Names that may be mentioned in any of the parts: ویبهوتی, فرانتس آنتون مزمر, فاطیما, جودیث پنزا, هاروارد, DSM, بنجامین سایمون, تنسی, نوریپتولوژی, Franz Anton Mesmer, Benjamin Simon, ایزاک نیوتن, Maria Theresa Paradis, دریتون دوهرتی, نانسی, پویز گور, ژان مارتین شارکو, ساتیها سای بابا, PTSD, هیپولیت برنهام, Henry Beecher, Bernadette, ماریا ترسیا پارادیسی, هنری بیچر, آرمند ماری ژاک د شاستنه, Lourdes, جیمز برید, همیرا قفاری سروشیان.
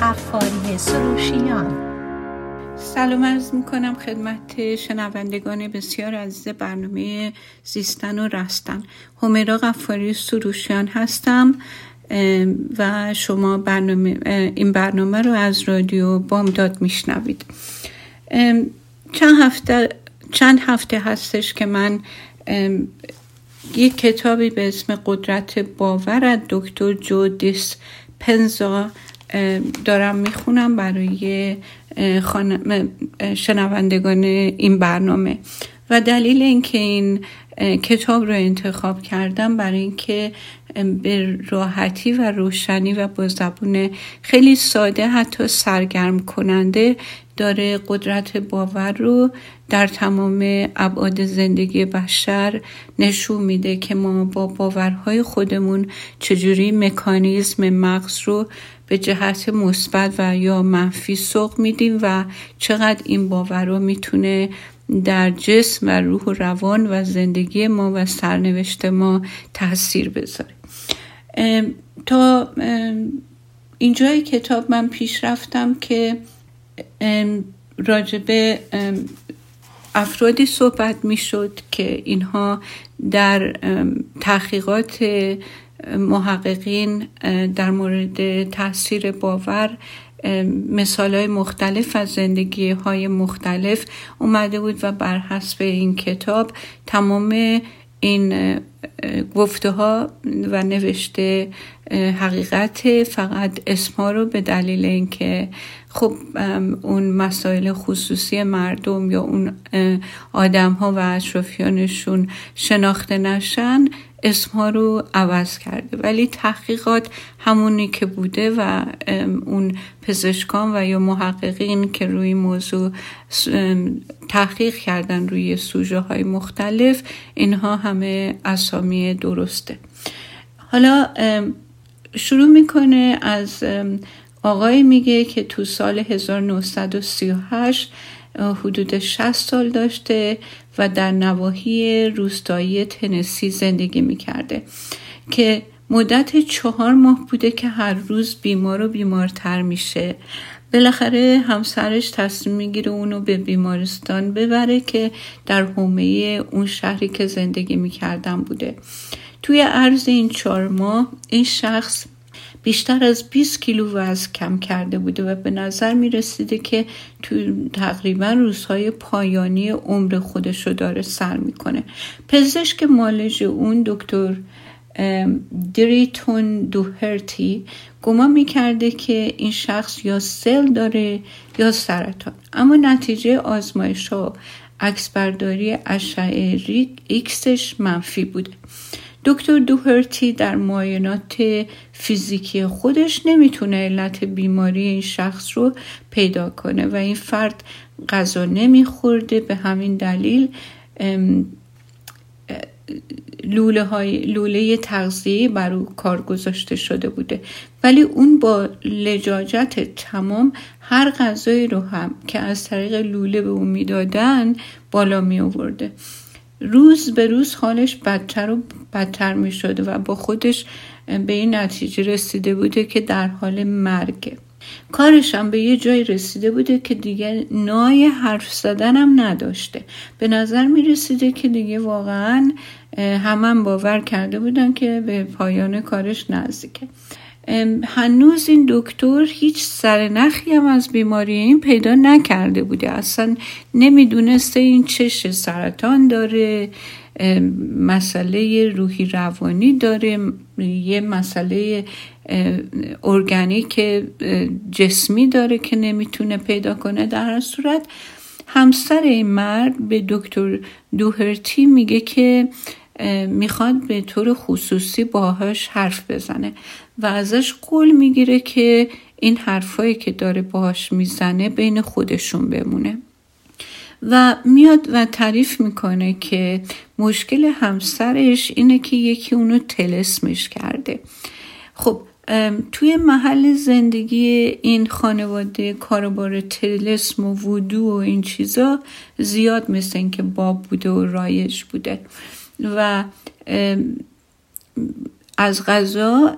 قفاری سروشیان. سلام عرض میکنم خدمت شنوندگان بسیار عزیز برنامه زیستن و رستن. همیرا قفاری سروشیان هستم و شما این برنامه رو از رادیو بامداد میشنوید. چند هفته هستش که من یک کتابی به اسم قدرت باور از دکتر جودیث پنزا دارم میخونم برای شنوندگان این برنامه و دلیل اینکه این کتاب رو انتخاب کردم برای اینکه به راحتی و روشنی و با زبون خیلی ساده حتی سرگرم کننده داره قدرت باور رو در تمام ابعاد زندگی بشر نشون میده که ما با باورهای خودمون چجوری مکانیزم مغز رو به جهت مثبت و یا منفی سوق میدیم و چقدر این باور رو میتونه در جسم و روح و روان و زندگی ما و سرنوشت ما تاثیر بذاره. تا اینجای کتاب من پیش رفتم که راجب افرادی صحبت می شد که اینها در تحقیقات محققین در مورد تاثیر باور مثالهای مختلف از زندگی‌های مختلف اومده بود و بر حسب این کتاب تمام این گفته ها و نوشته حقیقت، فقط اسما رو به دلیل اینکه خب اون مسائل خصوصی مردم یا اون آدم ها و اشرافیانشون شناخته نشن اسما رو عوض کرده، ولی تحقیقات همونی که بوده و اون پزشکان و یا محققین که روی موضوع تحقیق کردن روی سوژه های مختلف، اینها همه اسامی درسته. حالا شروع میکنه از آقای میگه که تو سال 1938 حدود 60 سال داشته و در نواحی روستایی تنسی زندگی میکرده که مدت 4 ماه بوده که هر روز بیمار و بیمارتر میشه. بالاخره همسرش تصمیم میگیره اونو به بیمارستان ببره که در حومه اون شهری که زندگی میکردن بوده. توی عرض این 4 ماه این شخص بیشتر از 20 کیلو وزن کم کرده بوده و به نظر می رسیده که تو تقریبا روزهای پایانی عمر خودش رو داره سر می کنه. پزشک معالج اون دکتر دریتون دوهرتی گمان می کرده که این شخص یا سل داره یا سرطان، اما نتیجه آزمایش ها عکسبرداری اشعه ایکسش منفی بوده. دکتر دوهرتی در معاینات فیزیکی خودش نمیتونه علت بیماری این شخص رو پیدا کنه و این فرد غذا نمیخورده، به همین دلیل لوله تغذیه‌ای بر او کار گذاشته شده بوده، ولی اون با لجاجت تمام هر غذایی رو هم که از طریق لوله به اون میدادن بالا می آورده. روز به روز حالش بدتر و بدتر می شده و با خودش به این نتیجه رسیده بوده که در حال مرگه. کارش هم به یه جای رسیده بوده که دیگه نای حرف زدن هم نداشته. به نظر می رسیده که دیگه واقعا همم باور کرده بودن که به پایان کارش نزدیکه. هنوز این دکتر هیچ سرنخی هم از بیماری این پیدا نکرده بوده، اصلا نمیدونسته این چه سرطان داره، مسئله روحی روانی داره، یه مسئله ارگانیک جسمی داره که نمیتونه پیدا کنه. در هر صورت همسر این مرد به دکتر دوهرتی میگه که میخواد به طور خصوصی باهاش حرف بزنه و ازش قول میگیره که این حرفایی که داره باهاش میزنه بین خودشون بمونه و میاد و تعریف میکنه که مشکل همسرش اینه که یکی اونو طلسمش کرده. خب توی محل زندگی این خانواده کاروبار طلسم و وودو و این چیزا زیاد مثل این که باب بوده و رایج بوده و از غذا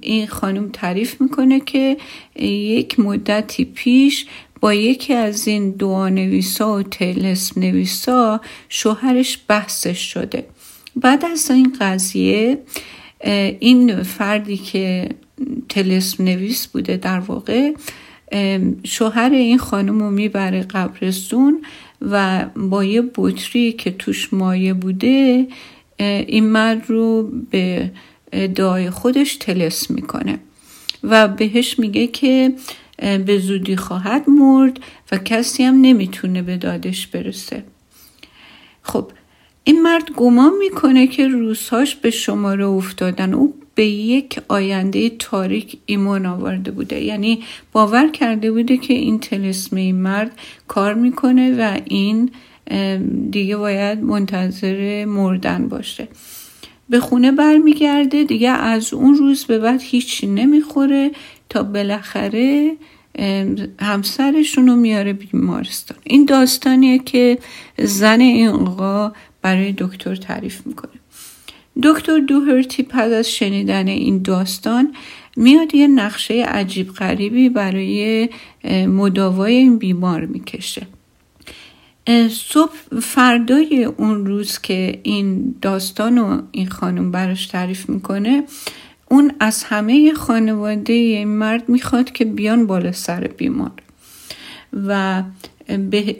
این خانم تعریف میکنه که یک مدتی پیش با یکی از این دعانویسا و طلسم نویسا شوهرش بحثش شده. بعد از این قضیه این فردی که طلسم نویس بوده در واقع شوهر این خانم رو میبره قبرستون و با یه بطری که توش مایه بوده این مرد رو به ادعای خودش طلسم میکنه و بهش میگه که به زودی خواهد مرد و کسی هم نمیتونه به دادش برسه. خب این مرد گمان میکنه که روزهاش به شماره افتادن. او به یک آینده تاریک ایمان آورده بوده، یعنی باور کرده بوده که این طلسم این مرد کار میکنه و این دیگه باید منتظر مردن باشه. به خونه برمیگرده، دیگه از اون روز به بعد هیچی نمیخوره تا بالاخره همسرشونو میاره بیمارستان. این داستانیه که زن این آقا برای دکتر تعریف میکنه. دکتر دوهرتی پس از شنیدن این داستان میاد یه نقشه عجیب غریبی برای مداوای این بیمار میکشه. صبح فردای اون روز که این داستان رو این خانم براش تعریف میکنه، اون از همه خانواده این مرد میخواد که بیان بالا سر بیمار و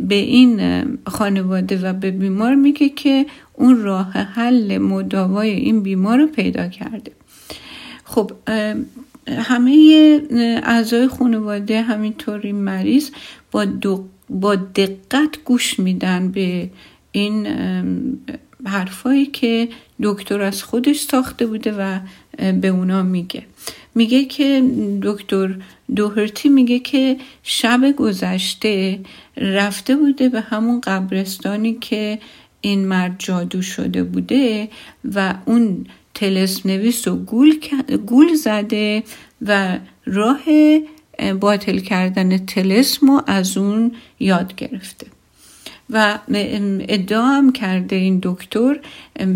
به این خانواده و به بیمار میگه که اون راه حل مداوای این بیمار رو پیدا کرده. خب همه اعضای خانواده همینطوری مریض با دقت گوش میدن به این حرفایی که دکتر از خودش ساخته بوده و به اونا میگه که دکتر دوهرتی میگه که شب گذشته رفته بوده به همون قبرستانی که این مرد جادو شده بوده و اون طلسم نویس رو گول زده و راه باطل کردن طلسم رو از اون یاد گرفته و ادعا هم کرده این دکتر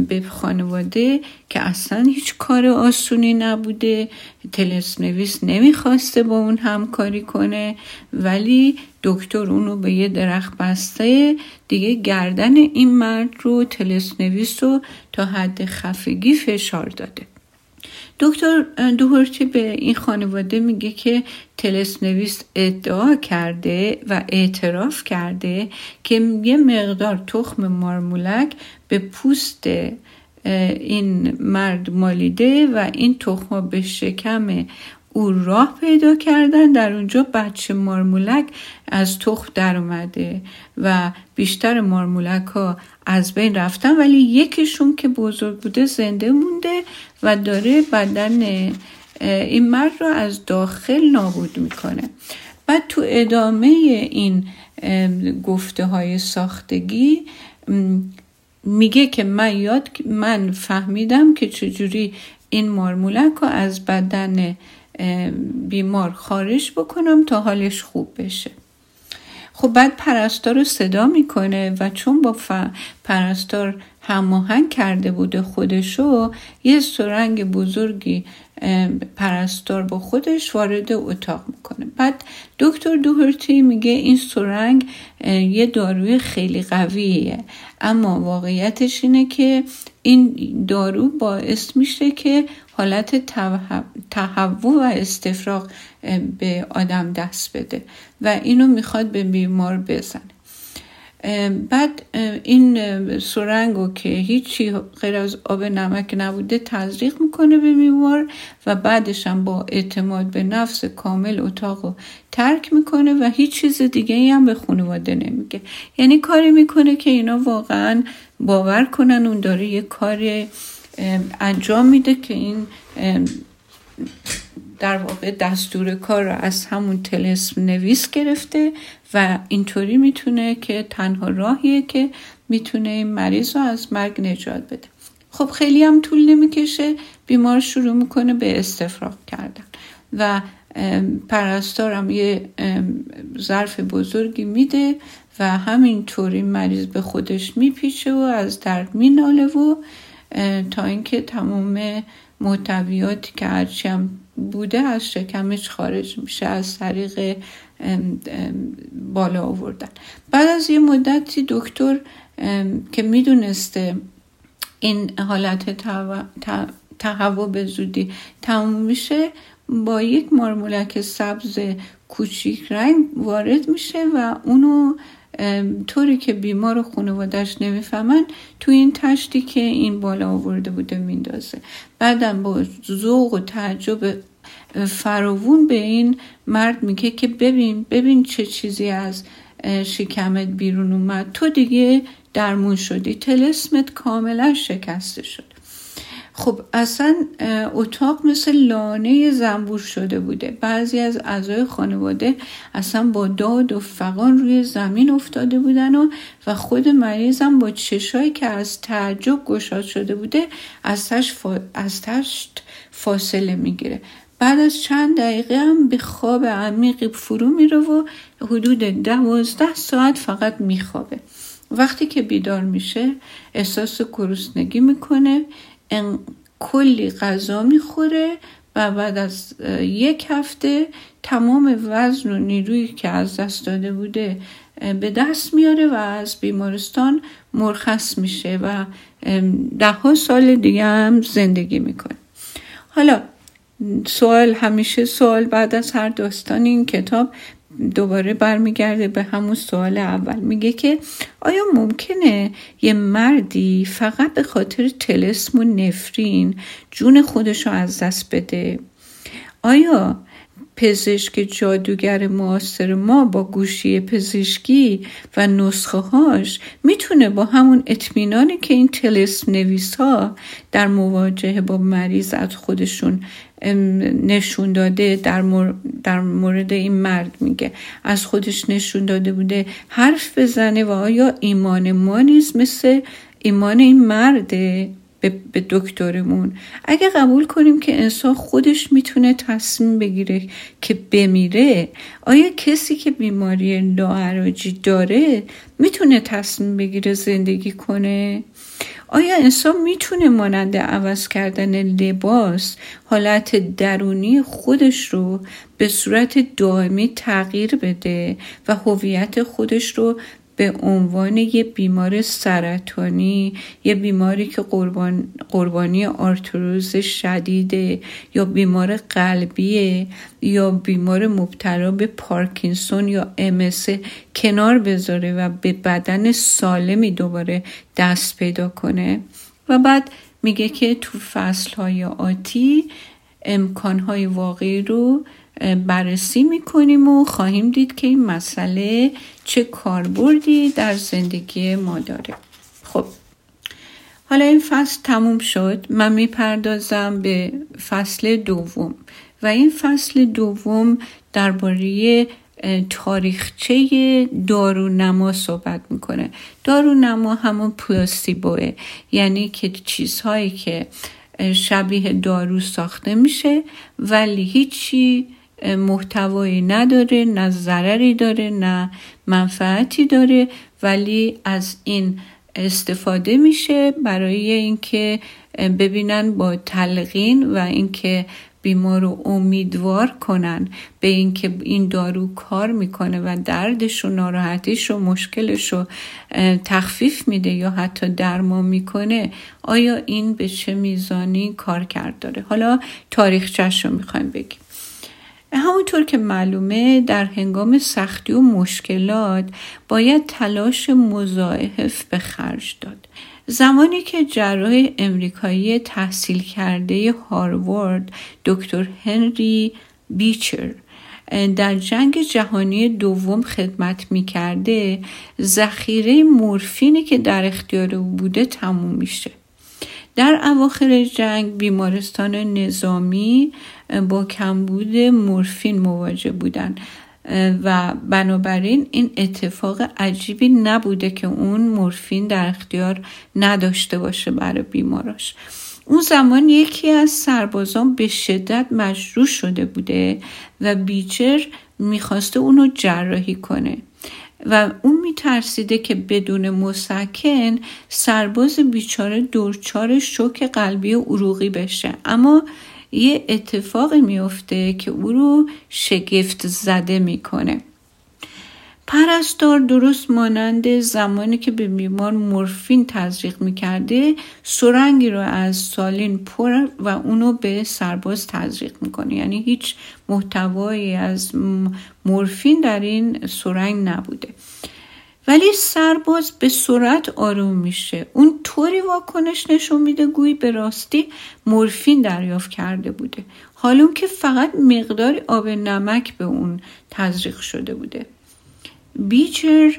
به خانواده که اصلا هیچ کار آسونی نبوده، طلسم نویس نمیخواسته با اون همکاری کنه ولی دکتر اونو به یه درخت بسته، دیگه گردن این مرد رو طلسم نویس رو تا حد خفگی فشار داده. دکتر دوهرتی به این خانواده میگه که طلسم نویس ادعا کرده و اعتراف کرده که یه مقدار تخم مارمولک به پوست این مرد مالیده و این تخم‌ها به شکم او راه پیدا کردن، در اونجا بچه مارمولک از تخم در اومده و بیشتر مارمولک ها از بین رفتن ولی یکیشون که بزرگ بوده زنده مونده و داره بدن این مرد رو از داخل نابود میکنه. بعد تو ادامه این گفته های ساختگی میگه که من فهمیدم که چجوری این مارمولک رو از بدن بیمار خارج بکنم تا حالش خوب بشه. خب بعد پرستار رو صدا میکنه و چون با پرستار هماهنگ کرده بوده خودشو، یه سرنگ بزرگی پرستار با خودش وارد اتاق میکنه. بعد دکتر دوهرتی میگه این سرنگ یه داروی خیلی قویه اما واقعیتش اینه که این دارو باعث میشه که حالت تهوع و استفراغ به آدم دست بده و اینو میخواد به بیمار بزنه. بعد این سرنگو که هیچی غیر از آب نمک نبوده تزریق میکنه به بیمار و بعدش هم با اعتماد به نفس کامل اتاقو ترک میکنه و هیچ چیز دیگه ای هم به خانواده نمیگه. یعنی کاری میکنه که اینا واقعا باور کنن اون داره یه کار انجام میده که این در واقع دستور کار رو از همون طلسم نویس گرفته و اینطوری میتونه که تنها راهیه که میتونه این مریض رو از مرگ نجات بده. خب خیلی هم طول نمیکشه بیمار شروع میکنه به استفراغ کردن و پرستارم یه ظرف بزرگی میده و همینطوری مریض به خودش میپیچه و از درد میناله و تا اینکه تمام محتویاتی که هرچی هم بوده از شکمش خارج میشه از طریق بالا آوردن. بعد از یه مدتی دکتر که میدونسته این حالت تهوع به زودی تموم میشه با یک مارمولک سبز کوچیک رنگ وارد میشه و اونو طوری که بیمار و خانواده‌اش نمیفهمن تو این تشتی که این بالا آورده بوده میندازه. بعدم با ذوق و تعجب فراوون به این مرد میگه که ببین چه چیزی از شکمت بیرون اومد، تو دیگه درمون شدی، طلسمت کاملا شکسته شد. خب اصلا اتاق مثل لانه زنبور شده بوده. بعضی از اعضای خانواده اصلا با داد و فغان روی زمین افتاده بودن و خود مریض هم با چشایی که از تعجب گشاد شده بوده از تشت فاصله میگیره. بعد از چند دقیقه هم به خواب عمیقی فرو میره و حدود 12 ساعت فقط میخوابه. وقتی که بیدار میشه احساس گرسنگی میکنه، کلی غذا میخوره و بعد از 1 هفته تمام وزن و نیرویی که از دست داده بوده به دست میاره و از بیمارستان مرخص میشه و 10 سال دیگه هم زندگی میکنه. حالا همیشه سوال بعد از هر داستان این کتاب دوباره برمیگرده به همون سوال اول. میگه که آیا ممکنه یه مردی فقط به خاطر طلسم و نفرین جون خودشو از دست بده؟ آیا پزشک جادوگر معاصر ما با گوشی پزشکی و نسخه هاش میتونه با همون اطمینانی که این طلسم نویس ها در مواجهه با مریض از خودشون نشون داده، در مورد این مرد میگه از خودش نشون داده بوده، حرف بزنه؟ و آیا ایمان ما نیز مثل ایمان این مرده به دکترمون؟ اگه قبول کنیم که انسان خودش میتونه تصمیم بگیره که بمیره، آیا کسی که بیماری لاعلاجی داره میتونه تصمیم بگیره زندگی کنه؟ آیا انسان میتونه مانند عوض کردن لباس حالت درونی خودش رو به صورت دائمی تغییر بده و هویت خودش رو به عنوان یه بیمار سرطانی، یه بیماری که قربانی آرتروز شدیده، یا بیمار قلبیه، یا بیمار مبتلا به پارکینسون یا MS کنار بذاره و به بدن سالمی دوباره دست پیدا کنه؟ و بعد میگه که تو فصل‌های آتی امکان‌های واقعی رو بررسی میکنیم و خواهیم دید که این مسئله چه کاربردی در زندگی ما داره. خب حالا این فصل تموم شد. من میپردازم به فصل دوم و این فصل دوم درباره تاریخچه دارونما صحبت میکنه. دارونما همون پلاسیبوه، یعنی که چیزهایی که شبیه دارو ساخته میشه ولی هیچی محتوایی نداره، نه ضرری داره نه منفعتی داره، ولی از این استفاده میشه برای اینکه ببینن با تلقین و اینکه بیمار رو امیدوار کنن به اینکه این دارو کار میکنه و دردش و ناراحتیش و مشکلش رو تخفیف میده یا حتی درمان میکنه. آیا این به چه میزانی کار کرد داره؟ حالا تاریخچه‌ش رو میخوایم بگیم. همونطور که معلومه در هنگام سختی و مشکلات باید تلاش مضاعف به خرج داد. زمانی که جراح امریکایی تحصیل کرده هاروارد دکتر هنری بیچر در جنگ جهانی دوم خدمت می‌کرده، ذخیره مورفینی که در اختیار او بوده تموم میشه. در اواخر جنگ بیمارستان نظامی با کمبود مورفین مواجه بودند و بنابراین این اتفاق عجیبی نبوده که اون مورفین در اختیار نداشته باشه برای بیماراش. اون زمان یکی از سربازان به شدت مجروح شده بوده و بیچر میخواسته اونو جراحی کنه. و اون میترسیده که بدون مسکن سرباز بیچاره دچار شوک قلبی و عروقی بشه. اما یه اتفاقی میفته که او رو شگفت زده میکنه. پرستار درست مانند زمانی که به بیمار مورفین تزریق میکرده، سرنگی رو از سالین پر و اونو به سرباز تزریق میکنه. یعنی هیچ محتوایی از مورفین در این سرنگ نبوده. ولی سرباز به سرعت آروم میشه. اون طوری واکنش نشون میده گویی به راستی مورفین دریافت کرده بوده، حالا که فقط مقدار آب نمک به اون تزریق شده بوده. بیچر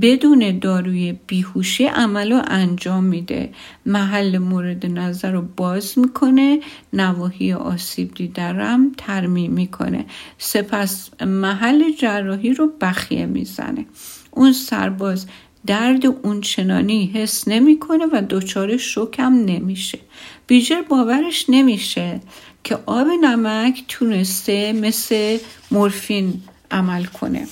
بدون داروی بیهوشی عملو انجام میده. محل مورد نظر رو باز میکنه، نواحی آسیب دیده رم ترمیم میکنه، سپس محل جراحی رو بخیه میزنه. اون سرباز درد اون چنانی حس نمیکنه و دچار شوک هم نمیشه. بیجر باورش نمیشه که آب نمک تونسته مثل مورفین عمل کنه.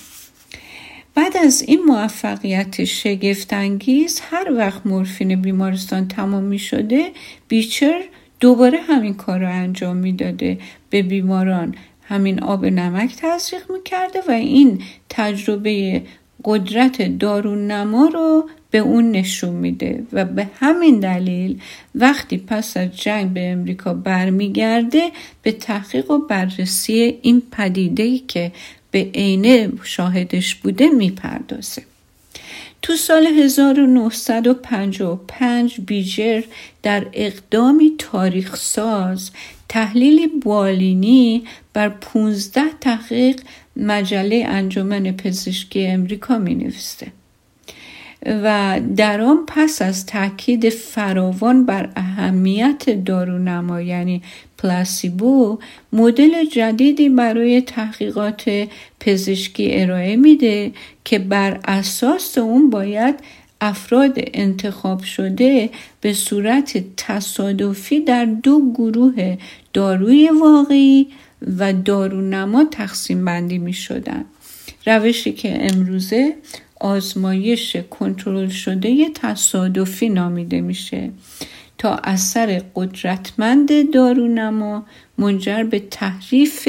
بعد از این موفقیت شگفت‌انگیز، هر وقت مورفین بیمارستان تمام می شده، بیچر دوباره همین کار رو انجام می داده. به بیماران همین آب نمک تزریق می کرده و این تجربه قدرت دارونما رو به اون نشون میده و به همین دلیل وقتی پس از جنگ به امریکا برمیگرده، به تحقیق و بررسی این پدیده‌ای که به عینه شاهدش بوده میپردازه. تو سال 1955 بیجر در اقدامی تاریخ ساز تحلیلی بالینی بر 15 تحقیق مجله انجمن پزشکی امریکا مینویسته و در آن پس از تاکید فراوان بر اهمیت دارونما یعنی پلاسیبو، مدل جدیدی برای تحقیقات پزشکی ارائه میده که بر اساس اون باید افراد انتخاب شده به صورت تصادفی در دو گروه داروی واقعی و دارونما تقسیم بندی می شدن. روشی که امروزه آزمایش کنترل شده یه تصادفی نامیده میشه تا اثر قدرتمند دارونما منجر به تحریف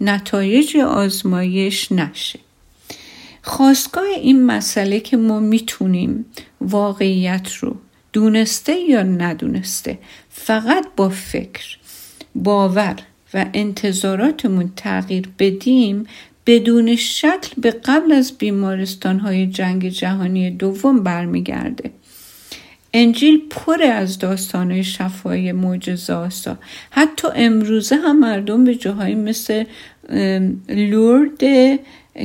نتایج آزمایش نشه. خواستگاه این مسئله که ما میتونیم واقعیت رو دونسته یا ندونسته فقط با فکر، باور و انتظاراتمون تغییر بدیم، بدون شکل به قبل از بیمارستان‌های جنگ جهانی دوم برمیگرده. انجیل پر از داستان‌های شفای معجزه‌آسا. حتی امروزه هم مردم به جاهایی مثل لورد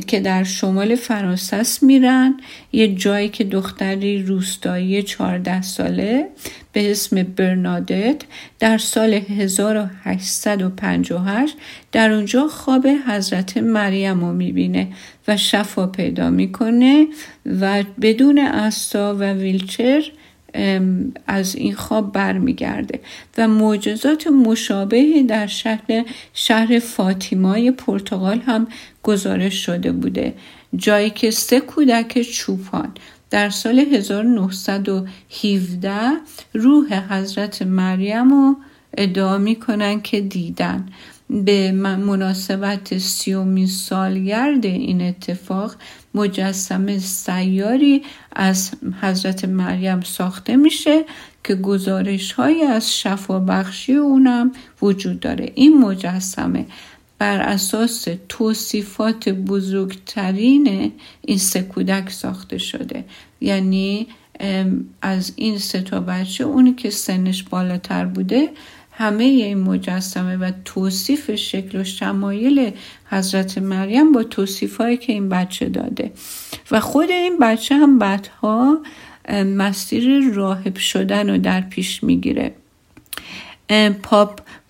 که در شمال فرانسه میرن، یه جایی که دختری روستایی 14 ساله به اسم برنادت در سال 1858 در اونجا خواب حضرت مریم رو میبینه و شفا پیدا میکنه و بدون عصا و ویلچر از این خواب برمیگرده و معجزات مشابهی در شهر فاطیمای پرتغال هم گزارش شده بوده، جایی که 3 کودک چوپان در سال 1917 روح حضرت مریم رو ادعا میکنن که دیدن. به مناسبت 30 سالگرد این اتفاق، مجسمه سیاری از حضرت مریم ساخته میشه که گزارش های از شفابخشی اونم وجود داره. این مجسمه بر اساس توصیفات بزرگترین این 3 کودک ساخته شده، یعنی از این 3 بچه اونی که سنش بالاتر بوده، همه این مجسمه و توصیف شکل و شمایل حضرت مریم با توصیفایی که این بچه داده و خود این بچه هم بعدها مسیر راهب شدن رو در پیش میگیره.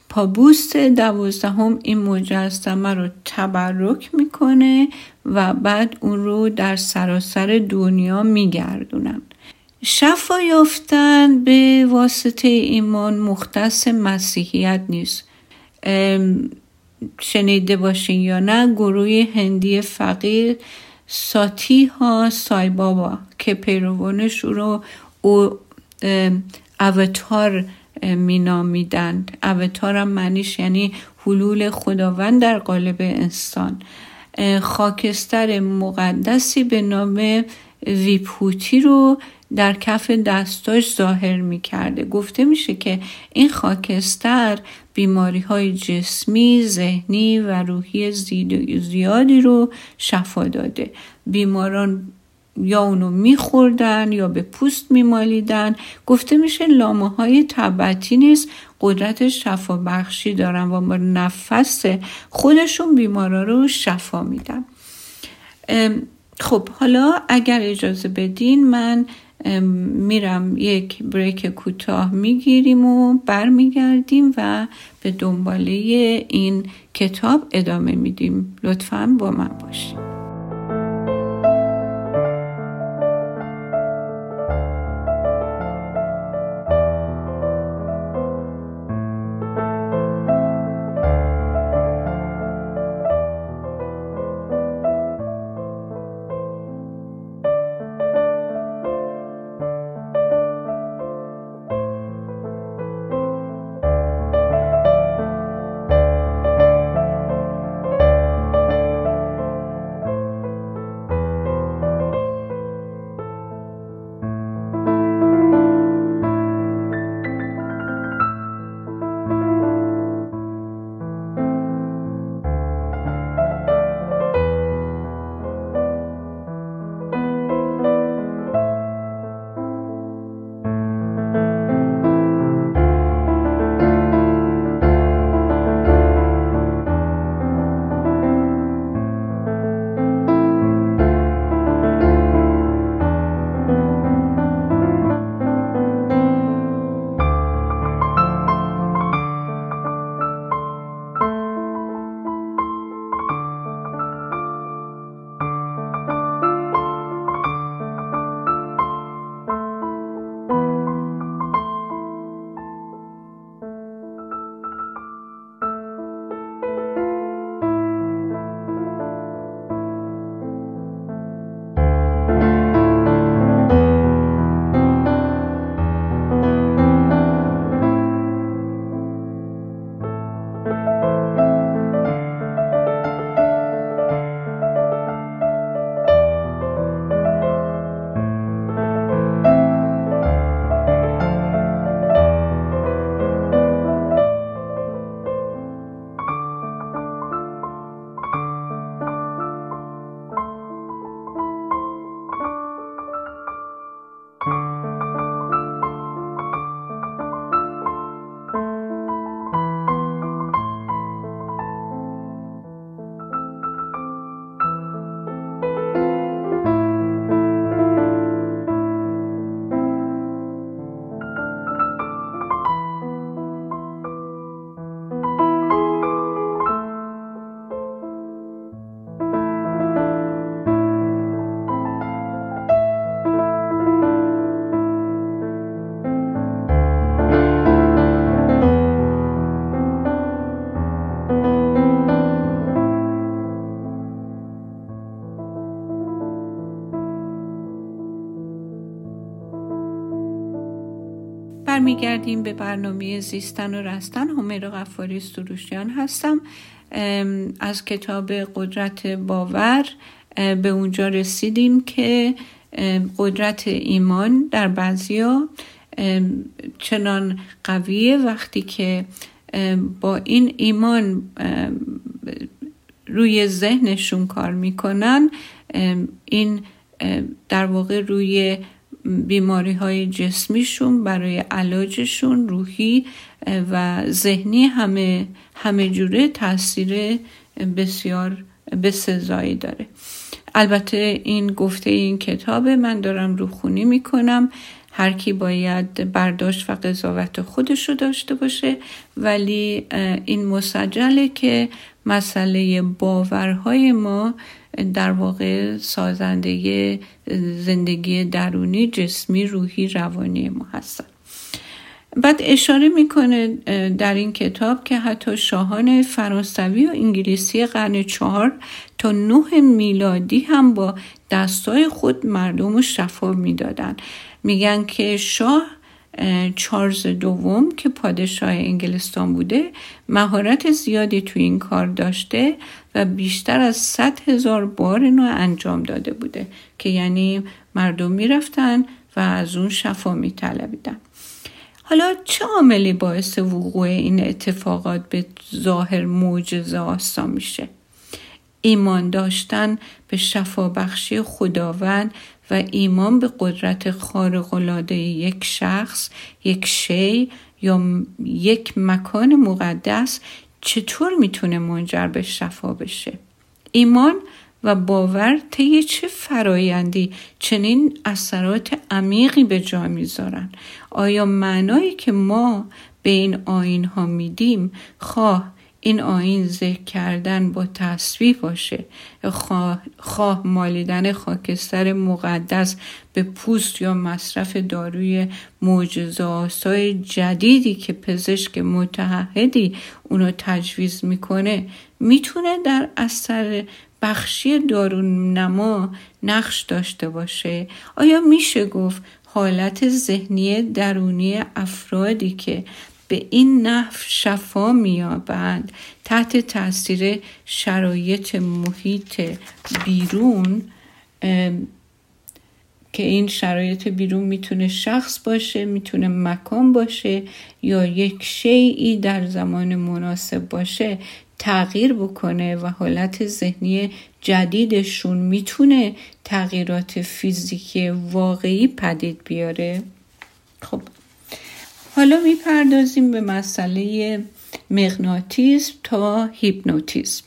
پابوس 12 این مجسمه رو تبرک میکنه و بعد اون رو در سراسر دنیا میگردونن. شفا یافتن به واسطه ایمان مختص مسیحیت نیست. شنیده باشین یا نه، گروه هندی فقیر ساتیها سای بابا که پیروانش رو اوتار می نامیدند. اوتار هم معنیش یعنی حلول خداوند در قالب انسان. خاکستر مقدسی به نام ویبهوتی رو در کف دستاش ظاهر می کرده. گفته میشه که این خاکستر بیماری های جسمی، ذهنی و روحی زیادی رو شفا داده. بیماران یا اونو میخوردن یا به پوست میمالیدن. گفته میشه لامه های تبتی نیز قدرت شفا بخشی دارن و با نفس خودشون بیمارا رو شفا میدن. خب حالا اگر اجازه بدین من میرم یک بریک کوتاه میگیریم و برمیگردیم و به دنباله این کتاب ادامه میدیم. لطفاً با من باشید. میگردیم به برنامه زیستن و رستن. همیرا غفاری سروشیان هستم. از کتاب قدرت باور به اونجا رسیدیم که قدرت ایمان در بعضیا چنان قویه وقتی که با این ایمان روی ذهنشون کار میکنن، این در واقع روی بیماری های جسمیشون، برای علاجشون، روحی و ذهنی همه جوره تاثیر بسیار بسزایی داره. البته این گفته این کتابه، من دارم روخونی میکنم. هر کی باید برداشت و قضاوت خودشو داشته باشه، ولی این مسجله که مسئله باورهای ما در واقع سازنده زندگی درونی، جسمی، روحی، روانی ما هستن. بعد اشاره میکنه در این کتاب که حتی شاهان فرانسوی و انگلیسی قرن 4 تا 9 میلادی هم با دستای خود مردم رو شفا میدادن. میگن که شاه چارلز دوم که پادشاه انگلستان بوده مهارت زیادی تو این کار داشته و بیشتر از 100,000 بار اینو انجام داده بوده که یعنی مردم میرفتن و از اون شفا میطلبیدن. حالا چه عاملی باعث وقوع این اتفاقات به ظاهر معجزه آسا میشه؟ ایمان داشتن به شفابخشی خداوند و ایمان به قدرت خارق‌العاده یک شخص، یک شی یا یک مکان مقدس چطور میتونه منجر به شفا بشه؟ ایمان و باور طی چه فرایندی چنین اثرات عمیقی به جا میذارن؟ آیا معنایی که ما به این آیین ها میدیم، خواه این آیین ذکر کردن با تسبیح باشه، خواه مالیدن خاکستر مقدس به پوست یا مصرف داروی معجزه آسای جدیدی که پزشک متعهدی اونو تجویز میکنه، میتونه در اثر بخشی دارونما نقش داشته باشه؟ آیا میشه گفت حالت ذهنی درونی افرادی که به این نحو شفا می‌یابند تحت تاثیر شرایط محیط بیرون، که این شرایط بیرون میتونه شخص باشه، میتونه مکان باشه یا یک شیئی در زمان مناسب باشه، تغییر بکنه و حالت ذهنی جدیدشون میتونه تغییرات فیزیکی واقعی پدید بیاره؟ خب حالا میپردازیم به مسئله مغناطیسم تا هیپنوتیسم.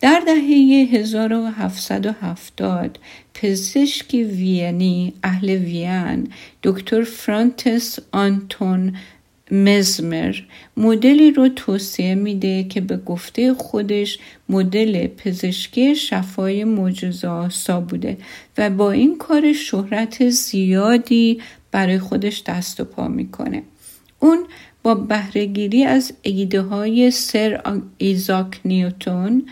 در دهه 1770 پزشکی وینی اهل وین دکتر فرانتس آنتون مزمر مدلی رو توصیه میده که به گفته خودش مدل پزشکی شفای معجزه آسا بوده و با این کار شهرت زیادی برای خودش دست و پا میکنه. اون با بهره‌گیری از ایده های سر ایزاک نیوتن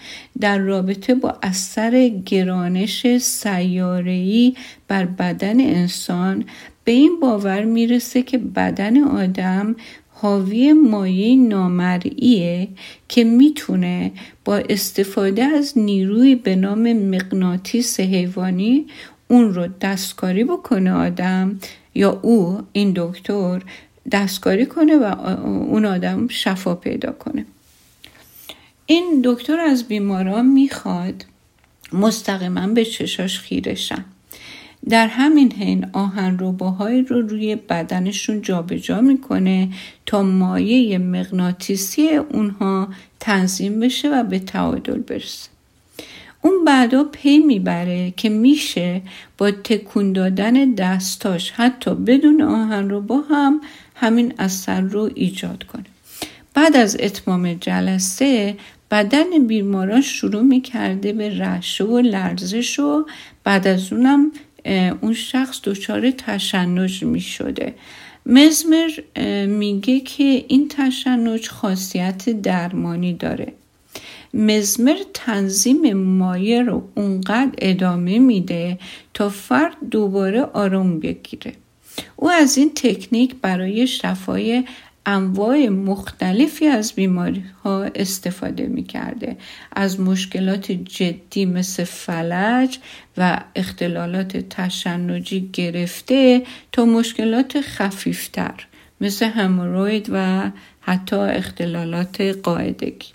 در رابطه با اثر گرانش سیاره‌ای بر بدن انسان به این باور میرسه که بدن آدم حاوی مایه نامرئیه که میتونه با استفاده از نیروی به نام مغناطیس حیوانی اون رو دستکاری بکنه آدم، یا او این دکتر دستکاری کنه و اون آدم شفا پیدا کنه. این دکتر از بیماران میخواد مستقیما به چشاش خیره شن. در همین حین آهن رباهایی رو روی بدنشون جابجا میکنه تا مایه مغناطیسی اونها تنظیم بشه و به تعادل برسه. اون بعدا پی میبره که میشه با تکون دادن دستاش حتی بدون آهن ربا هم همین اثر رو ایجاد کنه. بعد از اتمام جلسه بدن بیماران شروع میکرده به رعشه و لرزش و بعد از اونم اون شخص دچار تشنج می شده. مزمر میگه که این تشنج خاصیت درمانی داره. مزمر تنظیم مایه رو اونقدر ادامه میده تا فرد دوباره آرام بگیره. او از این تکنیک برای شفای انواع مختلفی از بیماری ها استفاده می کرده. از مشکلات جدی مثل فلج و اختلالات تشنجی گرفته تا مشکلات خفیفتر مثل هموروید و حتی اختلالات قاعدگی.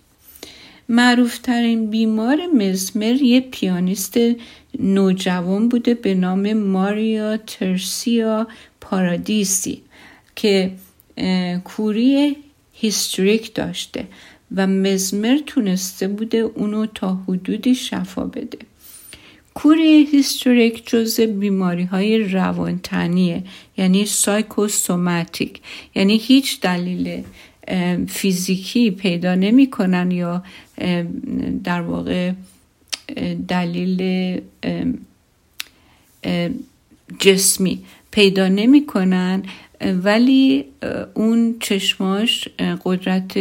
معروفترین بیمار مزمر یه پیانیست نوجوان بوده به نام ماریا ترسیا پارادیسی که کوری هیستریک داشته و مزمر تونسته بوده اونو تا حدودی شفا بده. کوری هیستریک جزء بیماری‌های روانتنیه، یعنی سایکوسوماتیک، یعنی هیچ دلیل فیزیکی پیدا نمی‌کنن یا در واقع دلیل جسمی، پیدا نمی کنن، ولی اون چشماش قدرت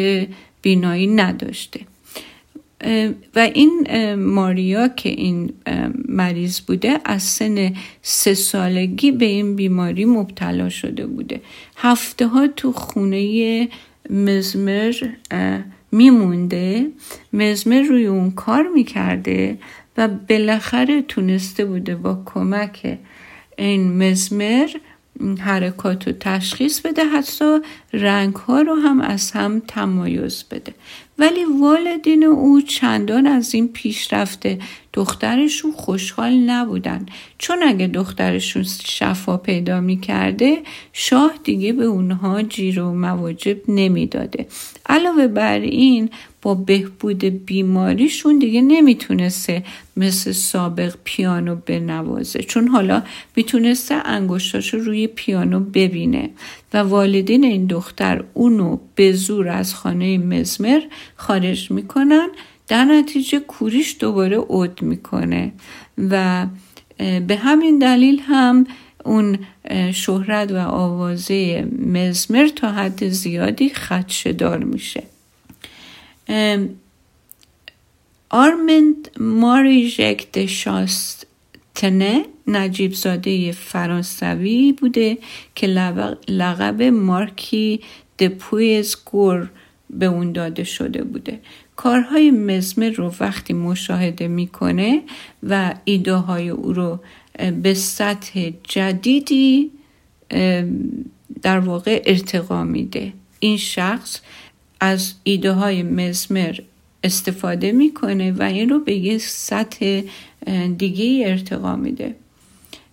بینایی نداشته. و این ماریا که این مریض بوده از سن 3 سالگی به این بیماری مبتلا شده بوده. هفته ها تو خونه مزمر میمونده، مزمر روی اون کار میکرده و بالاخره تونسته بوده با کمک این مزمر حرکات رو تشخیص بده، حتی رنگ ها رو هم از هم تمایز بده. ولی والدین او چندان از این پیشرفت دخترشون خوشحال نبودن، چون اگه دخترشون شفا پیدا می کرده شاه دیگه به اونها جیر و مواجب نمی داده. علاوه بر این با بهبود بیماریشون دیگه نمی تونسته مثل سابق پیانو بنوازه، چون حالا می تونسته انگشتاشو روی پیانو ببینه و والدین این دختر اونو به زور از خانه مزمر خارج میکنن. در نتیجه کوریش دوباره عود میکنه و به همین دلیل هم اون شهرت و آوازه مزمر تا حد زیادی خدشه‌دار میشه. آرمند ماری ژاک د شاستنه نجیب زاده فرانسوی بوده که لقب مارکی د پویز گور به اون داده شده بوده. کارهای مزمر رو وقتی مشاهده میکنه و ایده های او رو به سطح جدیدی در واقع ارتقا میده. این شخص از ایده های مزمر استفاده میکنه و این رو به یه سطح دیگه ارتقا میده.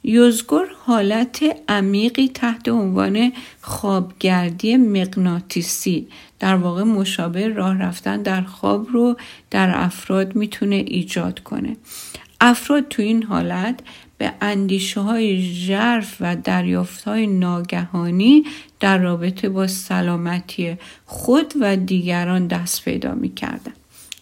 یوزگور حالت عمیقی تحت عنوان خوابگردی مغناطیسی، در واقع مشابه راه رفتن در خواب، رو در افراد میتونه ایجاد کنه. افراد تو این حالت به اندیشه‌های ژرف و دریافت‌های ناگهانی در رابطه با سلامتی خود و دیگران دست پیدا می‌کردن.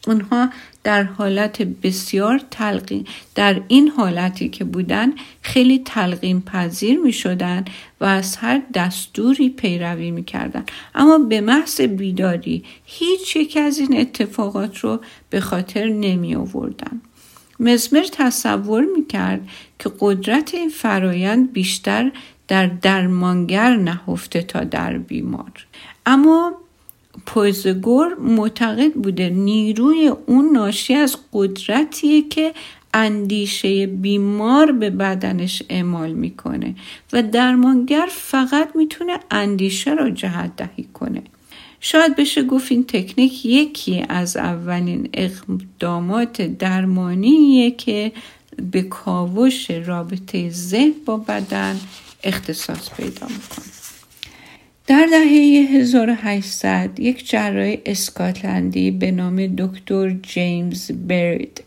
اونها در حالت بسیار تلقین، در این حالتی که بودن خیلی تلقین پذیر می شدن و از هر دستوری پیروی می کردن. اما به محض بیداری هیچ یک از این اتفاقات رو به خاطر نمی آوردن. مزمر تصور می کرد که قدرت این فرایند بیشتر در درمانگر نهفته تا در بیمار. اما پوزگور معتقد بوده نیروی اون ناشی از قدرتیه که اندیشه بیمار به بدنش اعمال میکنه و درمانگر فقط میتونه اندیشه رو جهت دهی کنه. شاید بشه گفت این تکنیک یکی از اولین اقدامات درمانیه که به کاوش رابطه ذهن با بدن اختصاص پیدا میکنه. در دهه 1800 یک جراح اسکاتلندی به نام دکتر جیمز برید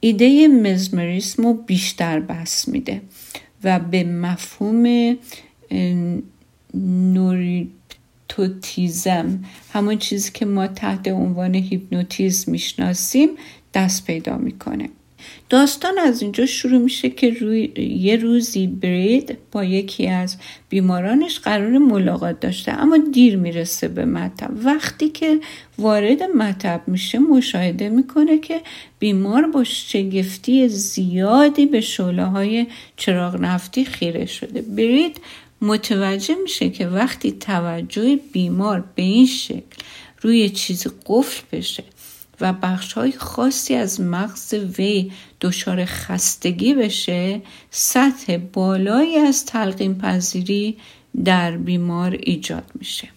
ایده مزمریسم رو بیشتر بس میده و به مفهوم نوریپتوتیزم، همون چیزی که ما تحت عنوان هیپنوتیزم میشناسیم، دست پیدا میکنه. داستان از اینجا شروع میشه که یه روزی برید با یکی از بیمارانش قرار ملاقات داشته، اما دیر میرسه به مطب. وقتی که وارد مطب میشه مشاهده میکنه که بیمار با شگفتی زیادی به شعله‌های چراغ نفتی خیره شده. برید متوجه میشه که وقتی توجه بیمار به این شکل روی چیز قفل بشه و بخش‌های خاصی از مغز وی دچار خستگی بشه، سطح بالایی از تلقین پذیری در بیمار ایجاد میشه.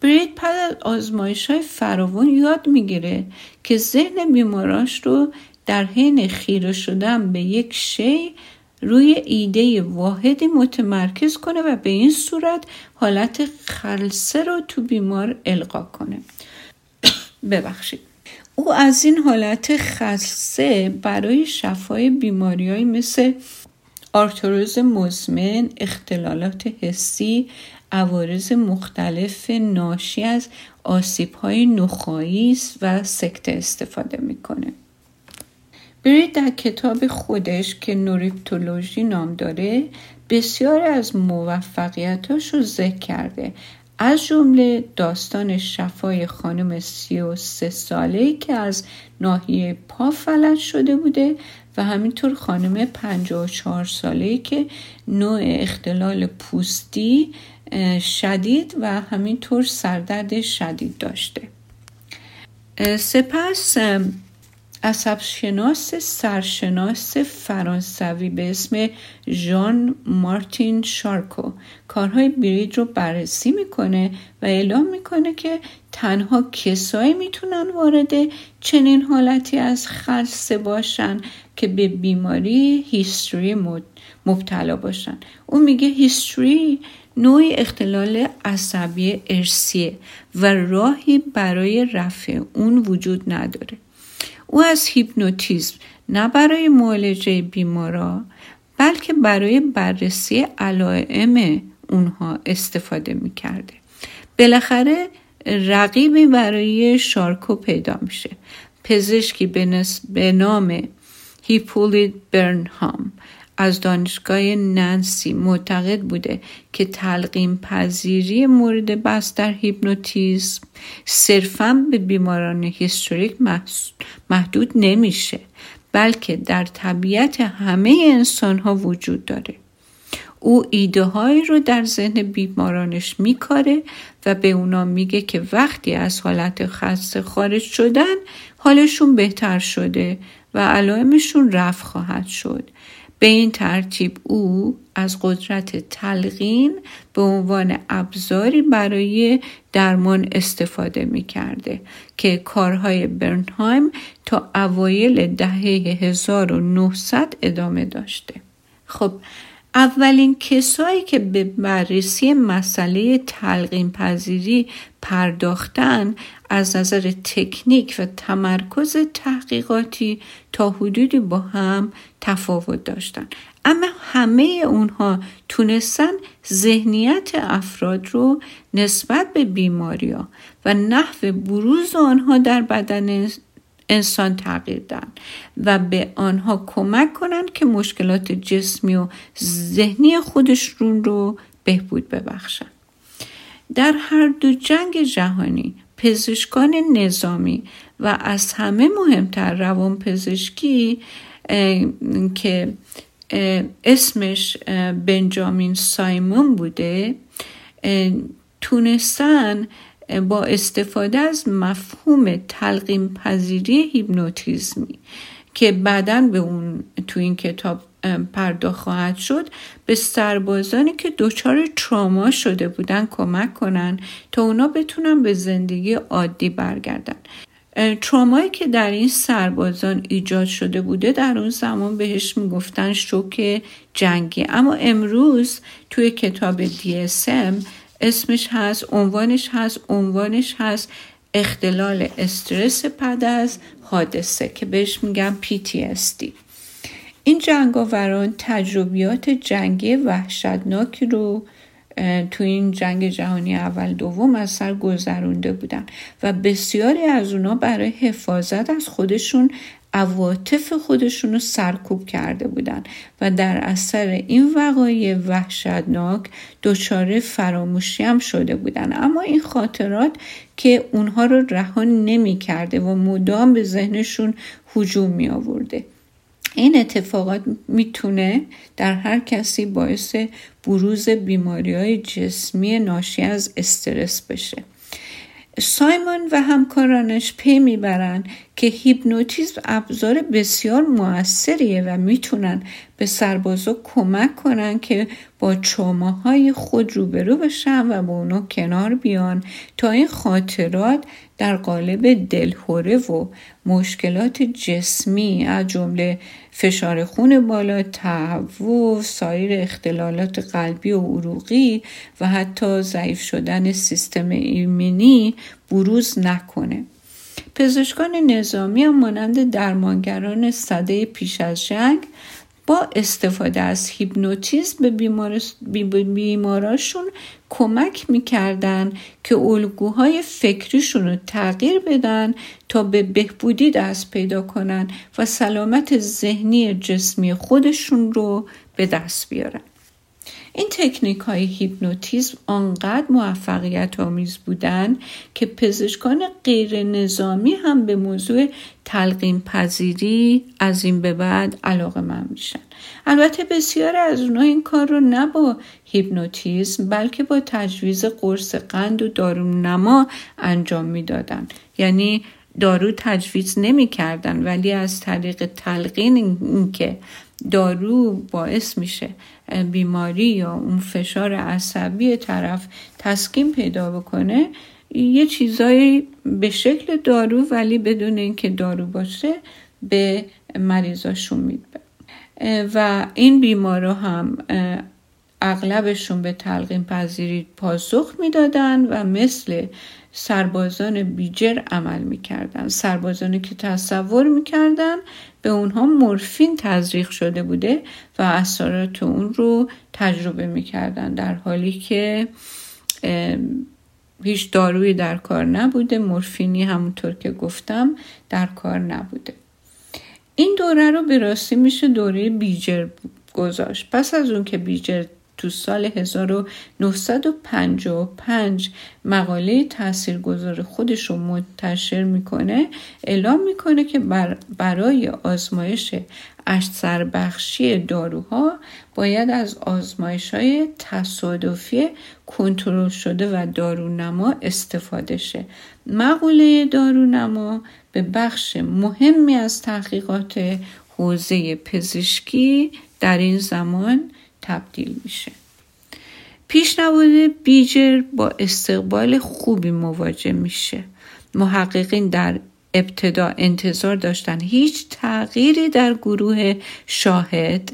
برید پس از آزمایش‌های فراوان یاد میگیره که ذهن بیماراش رو در حین خیره شدن به یک شی روی ایده واحدی متمرکز کنه و به این صورت حالت خلسه رو تو بیمار القا کنه. او از این حالت خلسه برای شفای بیماری‌های مثل آرتروز مزمن، اختلالات حسی، عوارض مختلف ناشی از آسیب‌های نخایی و سکته استفاده می‌کنه. برید در کتاب خودش که نوریپتولوژی نام داره بسیار از موفقیتاش رو ذکر کرده، از جمله داستان شفای خانم 33 ساله‌ای که از ناحیه پا فلج شده بوده و همینطور خانم 54 ساله‌ای که نوع اختلال پوستی شدید و همینطور سردرد شدید داشته. سپس عصبشناس سرشناس فرانسوی به اسم ژان مارتین شارکو کارهای برید رو بررسی میکنه و اعلام میکنه که تنها کسایی میتونن وارد چنین حالتی از خلسه باشن که به بیماری هیستری مبتلا باشن. اون میگه هیستری نوعی اختلال عصبی ارثیه و راهی برای رفع اون وجود نداره. او از هیپنوتیزم نه برای معالجه بیمارا بلکه برای بررسی علائم اونها استفاده میکرده. بالاخره رقیبی برای شارکو پیدا میشه، پزشکی به نام هیپولیت برنهام از دانشگاه نانسی معتقد بوده که تلقیم پذیری مورد بحث در هیپنوتیزم صرفاً به بیماران هیستوریک محدود نمیشه بلکه در طبیعت همه انسان‌ها وجود داره. او ایده هایی رو در ذهن بیمارانش میکاره و به اونا میگه که وقتی از حالت خسته خارج شدن حالشون بهتر شده و علائمشون رفع خواهد شد. به این ترتیب او از قدرت تلقین به عنوان ابزاری برای درمان استفاده می کرده که کارهای برنهایم تا اوایل دهه 1900 ادامه داشته. خب اولین کسایی که به بررسی مسئله تلقین پذیری پرداختن از نظر تکنیک و تمرکز تحقیقاتی تا حدودی با هم تفاوت داشتن، اما همه اونها تونستن ذهنیت افراد رو نسبت به بیماری‌ها و نحو بروز آنها در بدن انسان تغییر دن و به آنها کمک کنند که مشکلات جسمی و ذهنی خودشون رو بهبود ببخشن. در هر دو جنگ جهانی پزشکان نظامی و از همه مهمتر روانپزشکی که اسمش بنجامین سایمون بوده تونستن با استفاده از مفهوم تلقین پذیری هیپنوتیزمی که بعداً به اون تو این کتاب پرداخت خواهد شد به سربازانی که دچار تروما شده بودن کمک کنن تا اونا بتونن به زندگی عادی برگردن. ترومایی که در این سربازان ایجاد شده بوده در اون زمان بهش میگفتن شوک جنگی، اما امروز توی کتاب DSM عنوانش هست اختلال استرس پد از حادثه که بهش میگن PTSD. این جنگاوران تجربیات جنگی وحشتناکی رو تو این جنگ جهانی اول دوم از سر گذرونده بودن و بسیاری از اونا برای حفاظت از خودشون عواطف خودشون رو سرکوب کرده بودن و در اثر این وقایع وحشتناک دچار فراموشی هم شده بودن، اما این خاطرات که اونها رو رها نمی کرده و مدام به ذهنشون هجوم می آورده. این اتفاقات میتونه در هر کسی باعث بروز بیماری‌های جسمی ناشی از استرس بشه. سایمون و همکارانش پی میبرن که هیپنوتیزم ابزار بسیار موثریه و میتونن به سربازا کمک کنن که با تروماهای خود روبرو بشن و با اونا کنار بیان تا این خاطرات در قالب دلهوره و مشکلات جسمی از جمله فشار خون بالا، تهوع، سایر اختلالات قلبی و عروقی و حتی ضعیف شدن سیستم ایمنی بروز نکنه. پزشکان نظامی مانند درمانگران سده پیش از جنگ با استفاده از هیپنوتیزم به بیماراشون کمک میکردن که الگوهای فکریشون رو تغییر بدن تا به بهبودی دست پیدا کنن و سلامت ذهنی جسمی خودشون رو به دست بیارن. این تکنیک‌های هیپنوتیزم آنقدر موفقیت آمیز بودند که پزشکان غیر نظامی هم به موضوع تلقین پذیری از این به بعد علاقه‌مند میشن. البته بسیار از اونها این کار رو نه با هیپنوتیزم بلکه با تجویز قرص قند و دارونما انجام میدادن. یعنی دارو تجویز نمی کردن ولی از طریق تلقین این که دارو باعث میشه بیماری یا اون فشار عصبی طرف تسکین پیدا بکنه، یه چیزایی به شکل دارو ولی بدون اینکه دارو باشه به مریضاشون میده و این بیمارا هم اغلبشون به تلقین پذیری پاسخ میدادن و مثل سربازان بیجر عمل میکردن. سربازانی که تصور میکردن به اونها مورفین تزریق شده بوده و اثرات اون رو تجربه میکردن، در حالی که هیچ دارویی در کار نبوده، مورفینی همونطور که گفتم در کار نبوده. این دوره رو به راستی میشه دوره بیجر گذاشت. پس از اون که بیجر تو سال 1955 مقاله تاثیرگذار خودش رو منتشر میکنه، اعلام میکنه که برای آزمایش اثربخشی داروها باید از آزمایش‌های تصادفی کنترل شده و دارونما استفاده شه. مقاله دارونما به بخش مهمی از تحقیقات حوزه پزشکی در این زمان تبدیل میشه. پیشنهاد بیجر با استقبال خوبی مواجه میشه. محققین در ابتدا انتظار داشتن هیچ تغییری در گروه شاهد،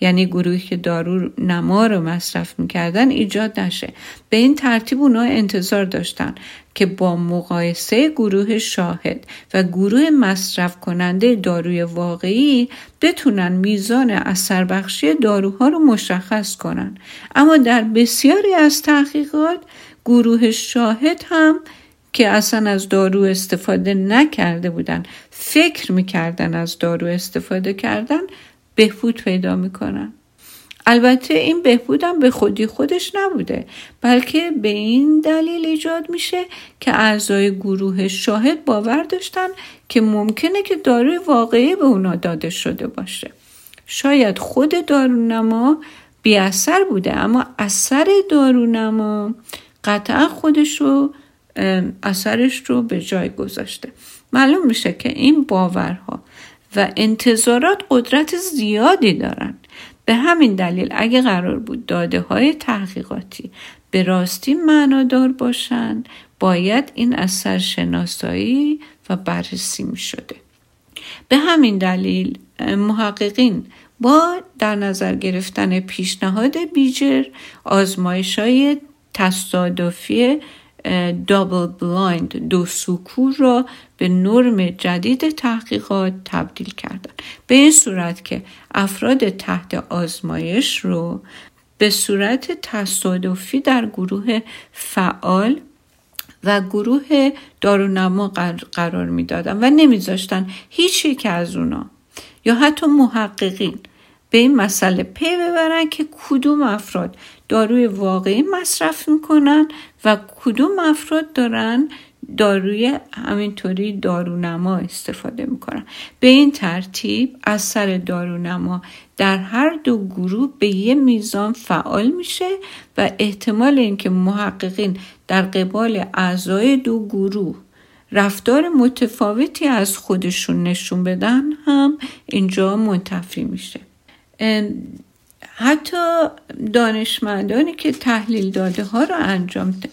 یعنی گروهی که دارو نما رو مصرف میکردن، ایجاد نشه. به این ترتیب اونا انتظار داشتن که با مقایسه گروه شاهد و گروه مصرف کننده داروی واقعی بتونن میزان اثربخشی داروها رو مشخص کنن. اما در بسیاری از تحقیقات گروه شاهد هم که اصلا از دارو استفاده نکرده بودن، فکر میکردن از دارو استفاده کردن، بهبود پیدا میکنن. البته این بهبود هم به خودی خودش نبوده، بلکه به این دلیل ایجاد میشه که اعضای گروه شاهد باور داشتن که ممکنه که داروی واقعی به اونا داده شده باشه. شاید خود دارونما بی اثر بوده، اما اثر دارونما قطعا اثرش رو به جای گذاشته. معلوم میشه که این باورها و انتظارات قدرت زیادی دارن. به همین دلیل اگه قرار بود داده های تحقیقاتی به راستی معنادار باشن، باید این اثر شناسایی و بررسی می شده. به همین دلیل محققین با در نظر گرفتن پیشنهاد بیجر آزمایش های تصادفی دابل بلایند، دو سکو را به نرم جدید تحقیقات تبدیل کردن، به این صورت که افراد تحت آزمایش رو به صورت تصادفی در گروه فعال و گروه دارونما قرار میدادن و نمیذاشتن هیچ یک از اونا یا حتی محققین به این مسئله پی ببرن که کدوم افراد داروی واقعی مصرف میکنن و کدوم افراد دارن داروی همینطوری دارونما استفاده میکنن. به این ترتیب اثر دارونما در هر دو گروه به یه میزان فعال میشه و احتمال اینکه محققین در قبال اعضای دو گروه رفتار متفاوتی از خودشون نشون بدن هم اینجا منتفی میشه. حتی دانشمندانی که تحلیل داده ها رو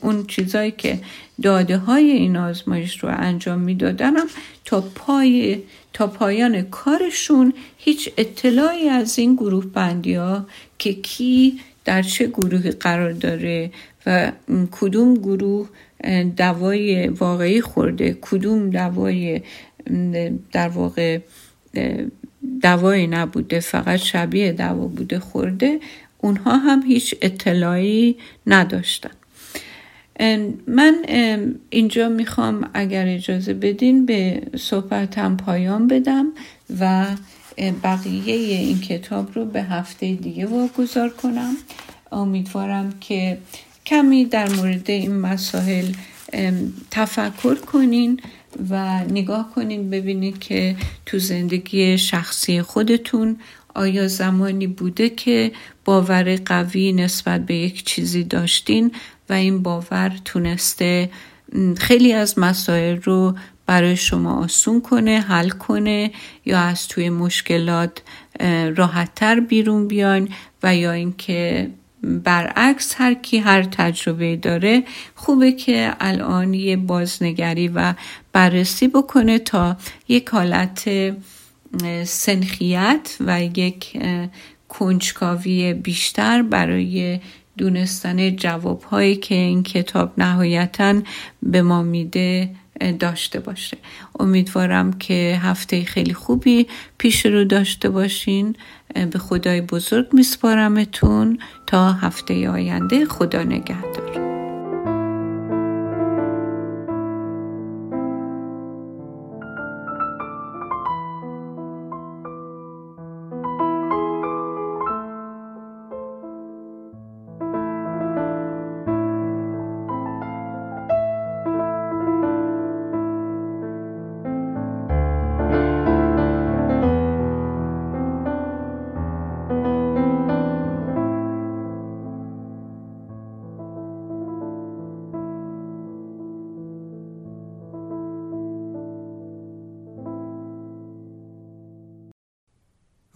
اون چیزایی که داده های این آزمایش رو انجام میدادن هم تا پایان کارشون هیچ اطلاعی از این گروه بندی ها که کی در چه گروهی قرار داره و کدوم گروه دوای واقعی خورده، کدوم دوای در واقع دوایی نبوده فقط شبیه دوا بوده خورده، اونها هم هیچ اطلاعی نداشتن. من اینجا میخوام اگر اجازه بدین به صحبتم پایان بدم و بقیه این کتاب رو به هفته دیگه واگذار کنم. امیدوارم که کمی در مورد این مسائل تفکر کنین و نگاه کنین، ببینید که تو زندگی شخصی خودتون آیا زمانی بوده که باور قوی نسبت به یک چیزی داشتین و این باور تونسته خیلی از مسائل رو برای شما آسون کنه، حل کنه، یا از توی مشکلات راحت‌تر بیرون بیاین، و یا اینکه برعکس هر کی هر تجربه داره خوبه که الان یه بازنگری و بررسی بکنه تا یک حالت سنخیت و یک کنجکاوی بیشتر برای دونستن جوابهایی که این کتاب نهایتاً به ما میده داشته باشه. امیدوارم که هفته خیلی خوبی پیش رو داشته باشین. به خدای بزرگ میسپارمتون تا هفته آینده. خدا نگهدار.